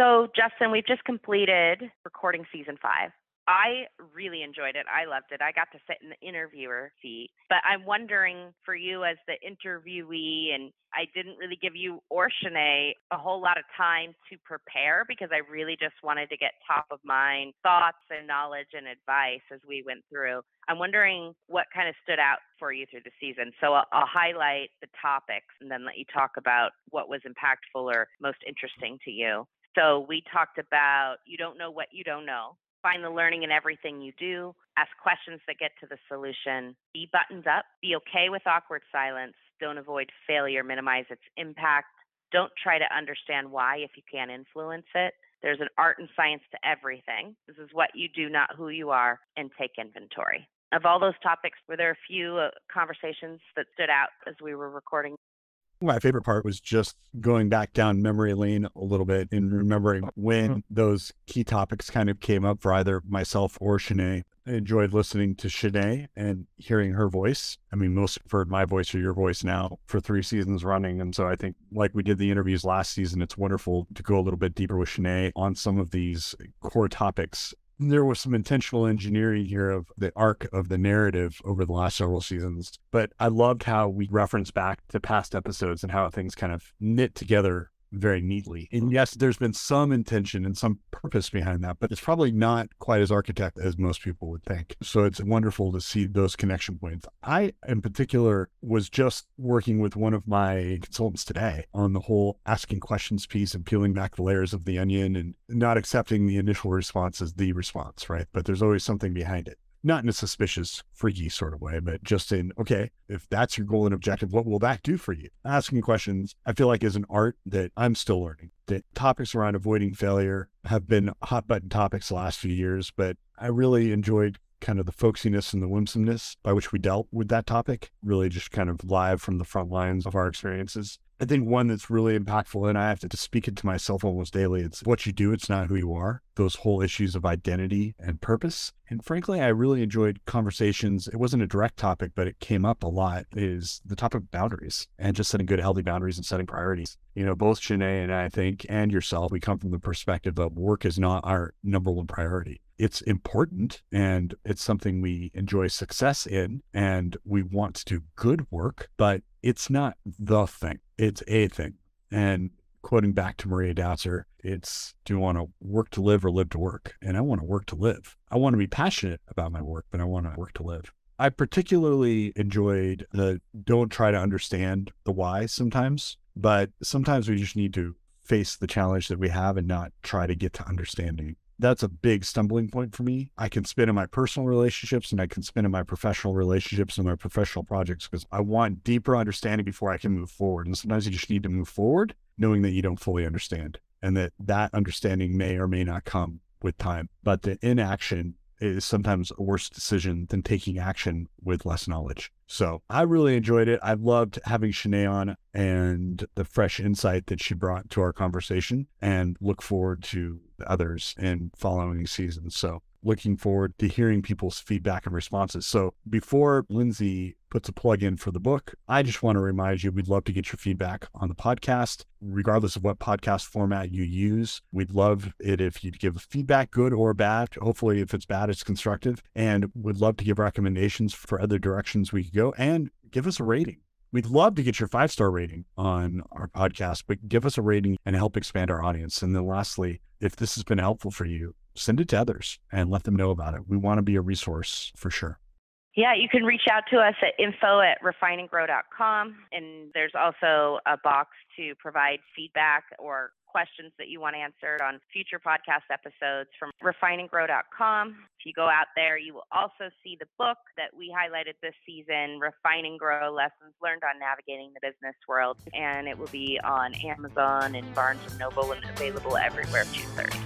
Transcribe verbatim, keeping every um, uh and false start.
So Justin, we've just completed recording season five. I really enjoyed it. I loved it. I got to sit in the interviewer seat. But I'm wondering for you as the interviewee, and I didn't really give you or Shanae a whole lot of time to prepare because I really just wanted to get top of mind thoughts and knowledge and advice as we went through. I'm wondering what kind of stood out for you through the season. So I'll, I'll highlight the topics and then let you talk about what was impactful or most interesting to you. So we talked about you don't know what you don't know. Find the learning in everything you do, ask questions that get to the solution, be buttoned up, be okay with awkward silence, don't avoid failure, minimize its impact, don't try to understand why if you can't influence it. There's an art and science to everything. This is what you do, not who you are, and take inventory. Of all those topics, were there a few uh, conversations that stood out as we were recording? My favorite part was just going back down memory lane a little bit and remembering when those key topics kind of came up for either myself or Shanae. I enjoyed listening to Shanae and hearing her voice. I mean, most have heard my voice or your voice now for three seasons running. And so I think like we did the interviews last season, it's wonderful to go a little bit deeper with Shanae on some of these core topics. There was some intentional engineering here of the arc of the narrative over the last several seasons, but I loved how we reference back to past episodes and how things kind of knit together very neatly. And yes, there's been some intention and some purpose behind that, but it's probably not quite as architect as most people would think. So it's wonderful to see those connection points. I, in particular, was just working with one of my consultants today on the whole asking questions piece and peeling back the layers of the onion and not accepting the initial response as the response, right? But there's always something behind it. Not in a suspicious, freaky sort of way, but just in, okay, if that's your goal and objective, what will that do for you? Asking questions, I feel like, is an art that I'm still learning. The topics around avoiding failure have been hot button topics the last few years, but I really enjoyed kind of the folksiness and the whimsomeness by which we dealt with that topic, really just kind of live from the front lines of our experiences. I think one that's really impactful, and I have to, to speak it to myself almost daily, it's what you do, it's not who you are. Those whole issues of identity and purpose. And frankly, I really enjoyed conversations. It wasn't a direct topic, but it came up a lot, is the topic of boundaries and just setting good, healthy boundaries and setting priorities. You know, both Shanae and I think, and yourself, we come from the perspective that work is not our number one priority. It's important and it's something we enjoy success in and we want to do good work, but it's not the thing. It's a thing. And quoting back to Maria Dowser, it's, do you want to work to live or live to work? And I want to work to live. I want to be passionate about my work, but I want to work to live. I particularly enjoyed the don't try to understand the why sometimes, but sometimes we just need to face the challenge that we have and not try to get to understanding. That's a big stumbling point for me. I can spin in my personal relationships and I can spin in my professional relationships and my professional projects because I want deeper understanding before I can move forward. And sometimes you just need to move forward knowing that you don't fully understand and that that understanding may or may not come with time. But the inaction is sometimes a worse decision than taking action with less knowledge. So I really enjoyed it. I loved having Shanae on and the fresh insight that she brought to our conversation and look forward to others in following seasons. So looking forward to hearing people's feedback and responses. So before Lindsay puts a plug in for the book, I just want to remind you, we'd love to get your feedback on the podcast, regardless of what podcast format you use. We'd love it if you'd give feedback, good or bad. Hopefully, if it's bad, it's constructive. And would love to give recommendations for other directions we could go and give us a rating. We'd love to get your five-star rating on our podcast, but give us a rating and help expand our audience. And then lastly, if this has been helpful for you, send it to others and let them know about it. We want to be a resource for sure. Yeah, you can reach out to us at info at refine and grow dot com. And there's also a box to provide feedback or questions that you want answered on future podcast episodes from refine and grow dot com. If you go out there, you will also see the book that we highlighted this season, Refine and Grow Lessons Learned on Navigating the Business World. And it will be on Amazon and Barnes and Noble and available everywhere at two thirty.